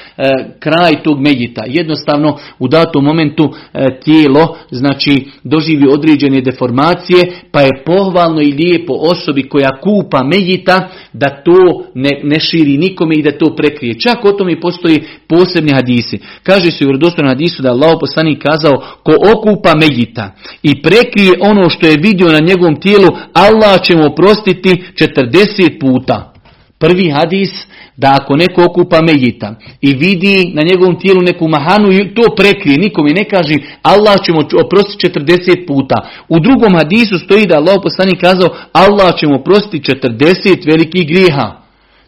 kraj tog mejita. Jednostavno, u datom momentu e, tijelo, znači, doživi određene deformacije, pa je pohvalno i lijepo osobi koja kupa mejita da to Ne, ne širi nikome i da to prekrije. Čak o tome postoji posebni hadisi. Kaže se u vjerodostojnom hadisu da Allahov poslanik kazao: ko okupa mejita i prekrije ono što je vidio na njegovom tijelu, Allah će mu oprostiti četrdeset puta. Prvi hadis, da ako neko okupa mejita i vidi na njegovom tijelu neku mahanu i to prekrije, nikome ne kaže, Allah će mu oprostiti četrdeset puta. U drugom hadisu stoji da Allahov poslanik kazao: Allah će mu oprostiti četrdeset velikih grijeha.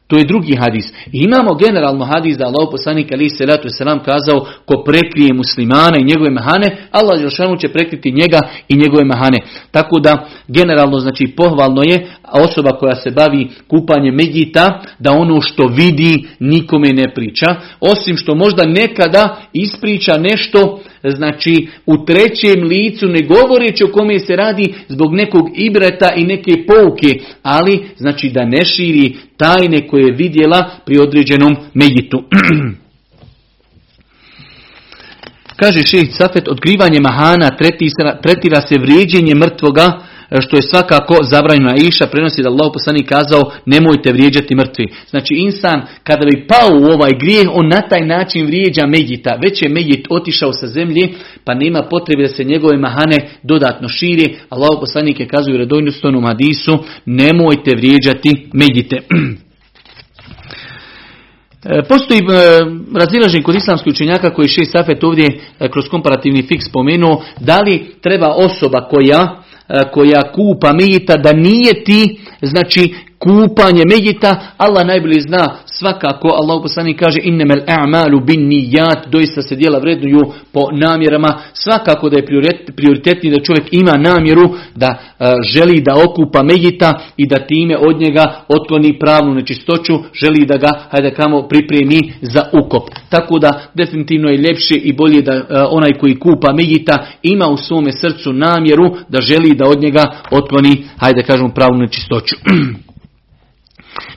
To je drugi hadis. I imamo generalno hadis da Allahov poslanik alejhi selatu vesselam kazao: ko prekrije muslimana i njegove mahane, Allah dželešanu će prekriti njega i njegove mahane. Tako da generalno, znači, pohvalno je osoba koja se bavi kupanjem mejita da ono što vidi nikome ne priča, osim što možda nekada ispriča nešto, znači, u trećem licu, ne govoreći o kome se radi, zbog nekog ibreta i neke pouke, ali, znači, da ne širi tajne koje je vidjela pri određenom mejitu. Kaže Šejh Safet, otkrivanje mahana tretira, tretira se vrijeđenje mrtvoga, što je svakako zabranjeno. Aisha prenosi da Allahov poslanik kazao: nemojte vrijeđati mrtvi. Znači, insan kada bi pao u ovaj grijeh, on na taj način vrijeđa mejita. Već je mejit otišao sa zemlje, pa nema potrebe da se njegove mahane dodatno širi. Allahov poslanik je kazao u vjerodostojnom hadisu: nemojte vrijeđati mejite. Postoji razilaženje kod islamskih učenjaka koji Šejh Safet ovdje kroz komparativni fiks spomenuo, da li treba osoba koja koja kupa mejita da nije ti, znači, kupanje mejita. Allah najbolje zna, svakako Allahov poslanik kaže: innamal a'malu binniyat, doista se djela vrednuju po namjerama. Svakako da je prioritetni da čovjek ima namjeru da želi da okupa mejita i da time od njega otkloni pravnu nečistoću, želi da ga, hajde kamo, pripremi za ukop. Tako da definitivno je ljepše i bolje da onaj koji kupa mejita ima u svome srcu namjeru da želi da od njega otkloni, hajde kažemo, pravnu nečistoću.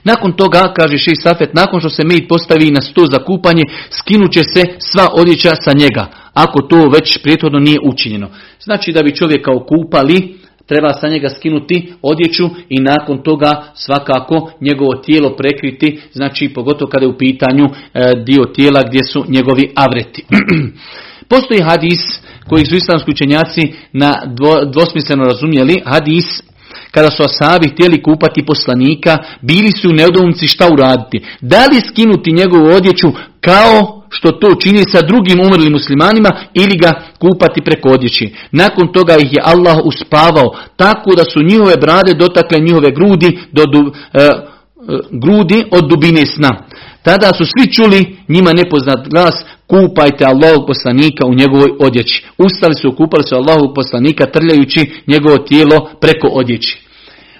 Nakon toga, kaže Šejh Safet, nakon što se mejit postavi na sto za kupanje, skinut će se sva odjeća sa njega, ako to već prethodno nije učinjeno. Znači, da bi čovjeka okupali, treba sa njega skinuti odjeću i nakon toga svakako njegovo tijelo prekriti, znači pogotovo kada je u pitanju e, dio tijela gdje su njegovi avreti. Postoji hadis koji su islamski učenjaci na dvo, dvosmisleno razumjeli, hadis kada su asabi htjeli kupati poslanika, bili su u neodolnici šta uraditi. Da li skinuti njegovu odjeću kao što to čini sa drugim umrlim muslimanima ili ga kupati preko odjeći. Nakon toga ih je Allah uspavao tako da su njihove brade dotakle njihove grudi, do du, e, e, grudi od dubine sna. Tada su svi čuli njima nepoznat glas: kupajte Allahov poslanika u njegovoj odjeći. Ustali su, kupali su Allahov poslanika trljajući njegovo tijelo preko odjeći.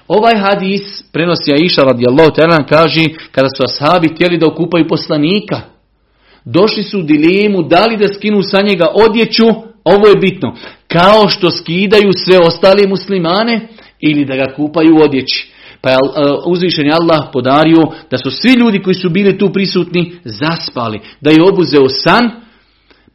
Ovaj hadis prenosi Aisha radijallahu ta'ala, kaže kada su ashabi htjeli da okupaju poslanika, došli su u dilemu da li da skinu sa njega odjeću, ovo je bitno, kao što skidaju sve ostale muslimane, ili da ga kupaju u odjeći. Pa je uzvišeni Allah podario da su svi ljudi koji su bili tu prisutni zaspali, da je obuzeo san,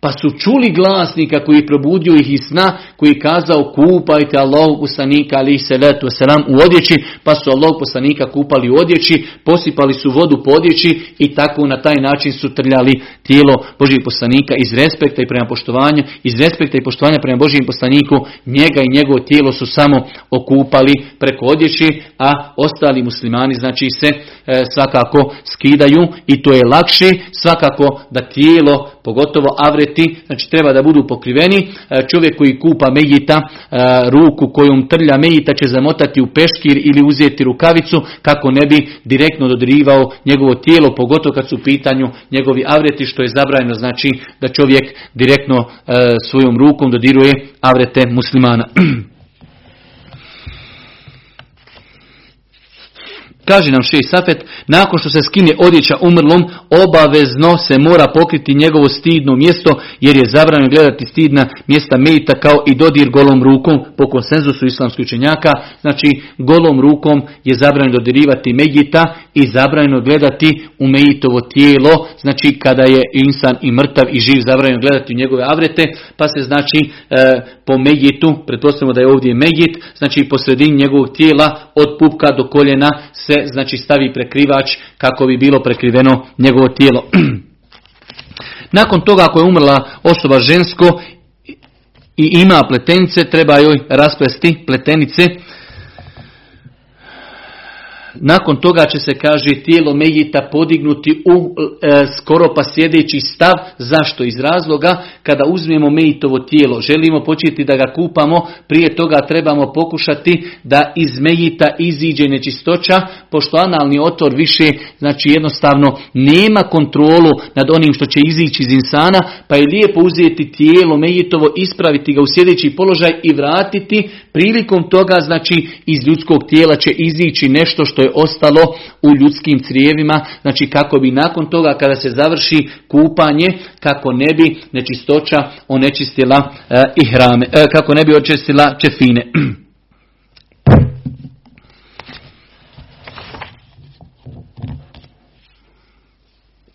pa su čuli glasnika koji je probudio ih iz sna, koji je kazao: kupajte Allahov poslanika alejhi selatu vesselam u odjeći, pa su Allahov poslanika kupali u odjeći, posipali su vodu po odjeći i tako na taj način su trljali tijelo Božijeg poslanika iz respekta i prema poštovanju, iz respekta i poštovanja prema Božijem poslaniku, njega i njegovo tijelo su samo okupali preko odjeći, a ostali muslimani znači se e, svakako skidaju i to je lakše, svakako da tijelo, pogotovo avret, znači treba da budu pokriveni. Čovjek koji kupa mejita, ruku kojom trlja mejita će zamotati u peškir ili uzeti rukavicu kako ne bi direktno dodirivao njegovo tijelo, pogotovo kad su u pitanju njegovi avreti, što je zabranjeno, znači da čovjek direktno svojom rukom dodiruje avrete muslimana. Kaže nam Šejh Safet, nakon što se skine odjeća umrlom, obavezno se mora pokriti njegovo stidno mjesto, jer je zabranjeno gledati stidna mjesta mejita kao i dodir golom rukom, po konsenzusu islamskih učenjaka. Znači, golom rukom je zabranjeno dodirivati mejita i zabranjeno gledati u mejitovo tijelo, znači kada je insan i mrtav i živ, zabranjeno gledati u njegove avrete, pa se znači e, po mejitu, pretpostavljamo da je ovdje mejit, znači po sredini njegovog tijela od pupka do koljena se znači stavi prekrivač kako bi bilo prekriveno njegovo tijelo. Nakon toga, ako je umrla osoba žensko i ima pletenice, treba joj rasplesti pletenice. Nakon toga će se, kaže, tijelo mejita podignuti u e, skoro pa sjedeći stav. Zašto? Iz razloga kada uzmemo mejitovo tijelo, želimo početi da ga kupamo, prije toga trebamo pokušati da iz mejita iziđe nečistoća, pošto analni otvor više, znači jednostavno nema kontrolu nad onim što će izići iz insana, pa je lijepo uzeti tijelo mejitovo, ispraviti ga u sjedeći položaj i vratiti. Prilikom toga, znači, iz ljudskog tijela će izići nešto što je ostalo u ljudskim crijevima, znači kako bi nakon toga kada se završi kupanje, kako ne bi nečistoća onečistila e, ihrame, e, kako ne bi očistila čefine.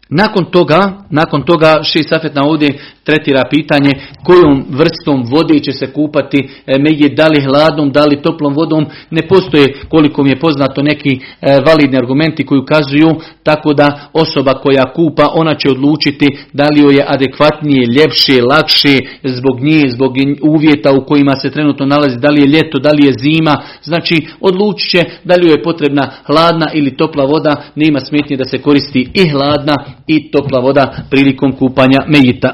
Nakon toga, nakon toga Šejh Safet na ovdje tretira pitanje kojom vrstom vode će se kupati mejje, da li hladnom, da li toplom vodom. Ne postoje, koliko mi je poznato, neki validni argumenti koji ukazuju, tako da osoba koja kupa, ona će odlučiti da li joj je adekvatnije, ljepše, lakše zbog nje, zbog uvjeta u kojima se trenutno nalazi, da li je ljeto, da li je zima, znači odlučit će da li joj je potrebna hladna ili topla voda. Nema smetnje da se koristi i hladna i topla voda prilikom kupanja mejita.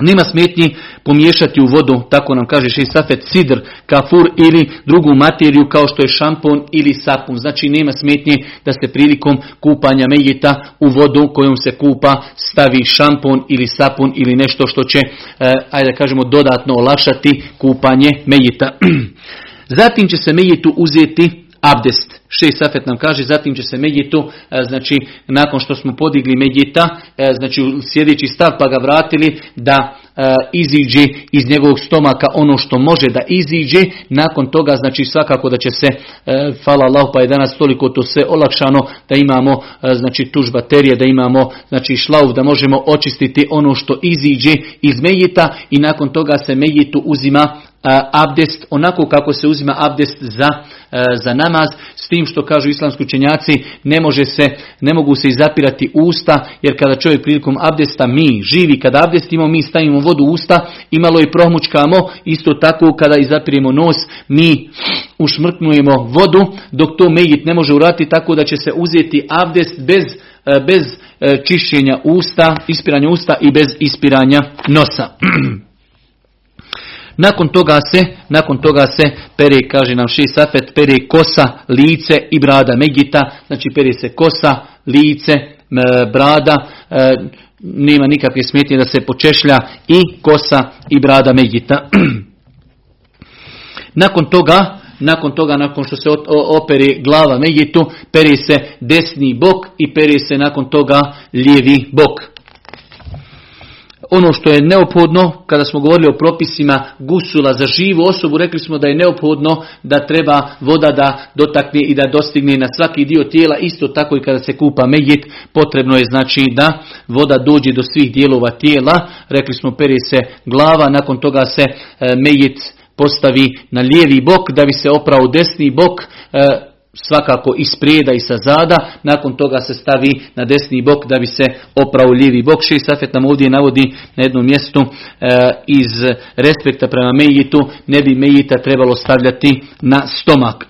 Nema smetnji pomiješati u vodu, tako nam kaže Šejh Safet, sidr, kafur ili drugu materiju kao što je šampon ili sapun. Znači nema smetnji da se prilikom kupanja mejita u vodu kojom se kupa stavi šampon ili sapun ili nešto što će, eh, ajde da kažemo, dodatno olakšati kupanje mejita. Zatim će se mejitu uzeti abdest. Šejh Safet nam kaže, zatim će se mejitu, znači nakon što smo podigli mejita, znači sjedeći stav pa ga vratili, da iziđe iz njegovog stomaka ono što može da iziđe. Nakon toga, znači svakako da će se, hvala Allahu, pa je danas toliko to sve olakšano, da imamo znači tuš baterije, da imamo znači šlauf, da možemo očistiti ono što iziđe iz mejita, i nakon toga se mejitu uzima abdest onako kako se uzima abdest za, za namaz, s tim što kažu islamski učenjaci ne može se, ne mogu se izapirati usta, jer kada čovjek prilikom abdesta, mi živi, kada abdestimo mi stavimo vodu u usta, imalo i prohmučkamo, isto tako kada izapiremo nos mi ušmrknujemo vodu, dok to mejit ne može uraditi, tako da će se uzeti abdest bez, bez čišćenja usta, ispiranja usta i bez ispiranja nosa. Nakon toga se, nakon toga se pere, kaže nam Šejh Safet, pere kosa, lice i brada Megita, znači pere se kosa, lice, brada, nema nikakve smetnje da se počešlja i kosa i brada Megita. Nakon toga, nakon toga, nakon što se opere glava Megitu, pere se desni bok i pere se nakon toga lijevi bok. Ono što je neophodno, kada smo govorili o propisima gusula za živu osobu, rekli smo da je neophodno da treba voda da dotakne i da dostigne na svaki dio tijela, isto tako i kada se kupa mejit, potrebno je znači da voda dođe do svih dijelova tijela, rekli smo pere se glava, nakon toga se mejit postavi na lijevi bok da bi se oprao desni bok, svakako isprijeda i sa zada, nakon toga se stavi na desni bok da bi se oprao lijevi bok. Šejh Safet nam ovdje navodi na jednom mjestu e, iz respekta prema mejitu, ne bi mejita trebalo stavljati na stomak.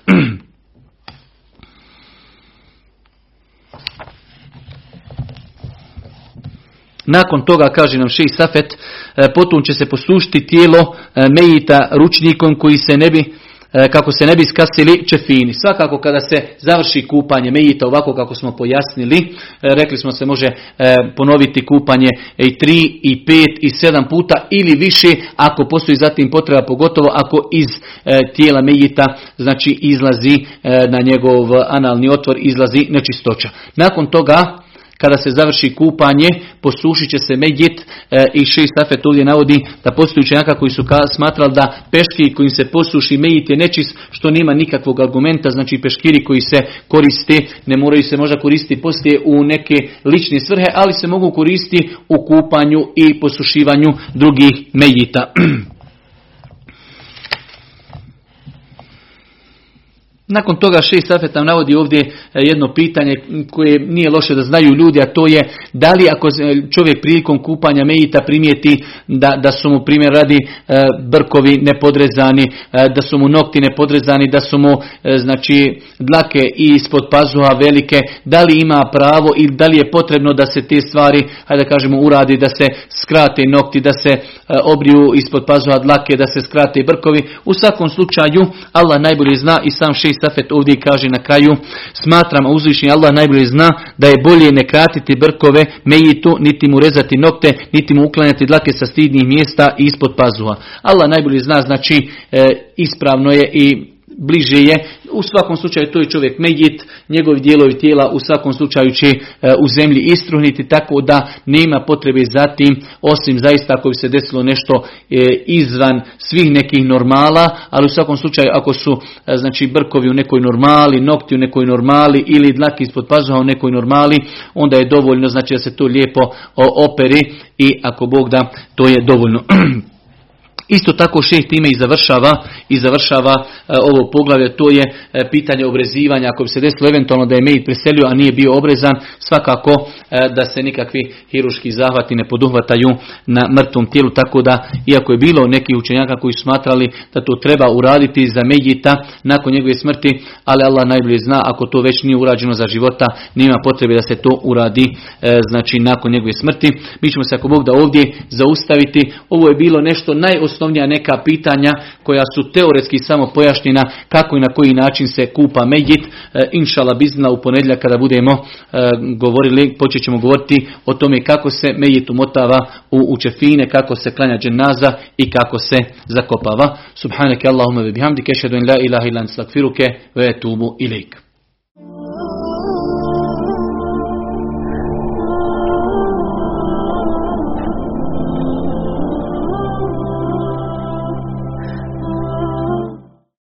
Nakon toga, kaže nam Šejh Safet, e, potom će se posušiti tijelo e, mejita ručnikom koji se ne bi kako se ne bi skasili čefini. Svakako kada se završi kupanje mejita ovako kako smo pojasnili, rekli smo se može ponoviti kupanje i tri, i pet, i sedam puta ili više ako postoji zatim potreba, pogotovo ako iz tijela mejita znači izlazi na njegov analni otvor, izlazi nečistoća. Nakon toga kada se završi kupanje, posušit će se mejit e, i Šejh Safet ovdje navodi da postoji učenjaka koji su ka, smatrali da peškir kojim se posuši mejit je nečist, što nema nikakvog argumenta, znači peškiri koji se koriste, ne moraju se možda koristiti poslije u neke lične svrhe, ali se mogu koristiti u kupanju i posušivanju drugih mejita. Nakon toga Šejh Safet nam navodi ovdje jedno pitanje koje nije loše da znaju ljudi, a to je da li ako čovjek prilikom kupanja mejita primijeti da, da su mu primjer radi brkovi nepodrezani, da su mu nokti nepodrezani, da su mu znači dlake ispod pazuha velike, da li ima pravo ili da li je potrebno da se te stvari, hajde da kažemo, uradi, da se skrate nokti, da se obriju ispod pazuha dlake, da se skrate brkovi. U svakom slučaju Allah najbolje zna i sam Šejh Safet ovdje kaže na kraju, smatram, a uzvišni Allah najbolje zna, da je bolje ne kratiti brkove mejitu, niti mu rezati nokte, niti mu uklanjati dlake sa stidnih mjesta i ispod pazuha. Allah najbolje zna, znači e, ispravno je i bliže je. U svakom slučaju to je čovjek mejit, njegovi dijelovi tijela u svakom slučaju će e, u zemlji istruhniti, tako da nema potrebe za tim, osim zaista ako bi se desilo nešto e, izvan svih nekih normala, ali u svakom slučaju ako su e, znači brkovi u nekoj normali, nokti u nekoj normali ili dlaki ispod pazuha u nekoj normali, onda je dovoljno znači da se to lijepo operi i ako Bog da, to je dovoljno. Isto tako šejh time i završava, i završava e, ovo poglavlje, to je e, pitanje obrezivanja. Ako bi se desilo eventualno da je mejit preselio, a nije bio obrezan, svakako e, da se nikakvi hiruški zahvati ne poduhvataju na mrtvom tijelu, tako da, iako je bilo nekih učenjaka koji smatrali da to treba uraditi za mejita nakon njegove smrti, ali Allah najbolje zna, ako to već nije urađeno za života, nema potrebe da se to uradi e, znači nakon njegove smrti. Mi ćemo se, ako Bog da, ovdje zaustaviti. Ovo je bilo nešto najosnovnije, neka pitanja koja su teoretski samo pojašnjena kako i na koji način se kupa mejit. E, inšala bizna u ponedjeljak kada budemo e, govorili, počet ćemo govoriti o tome kako se mejit umotava u učefine, kako se klanja dženaza i kako se zakopava. Subhaneke Allahumma ve bihamdike, ešhedu en la ilaha illa ente, stakfiruke ve etubu ilejk.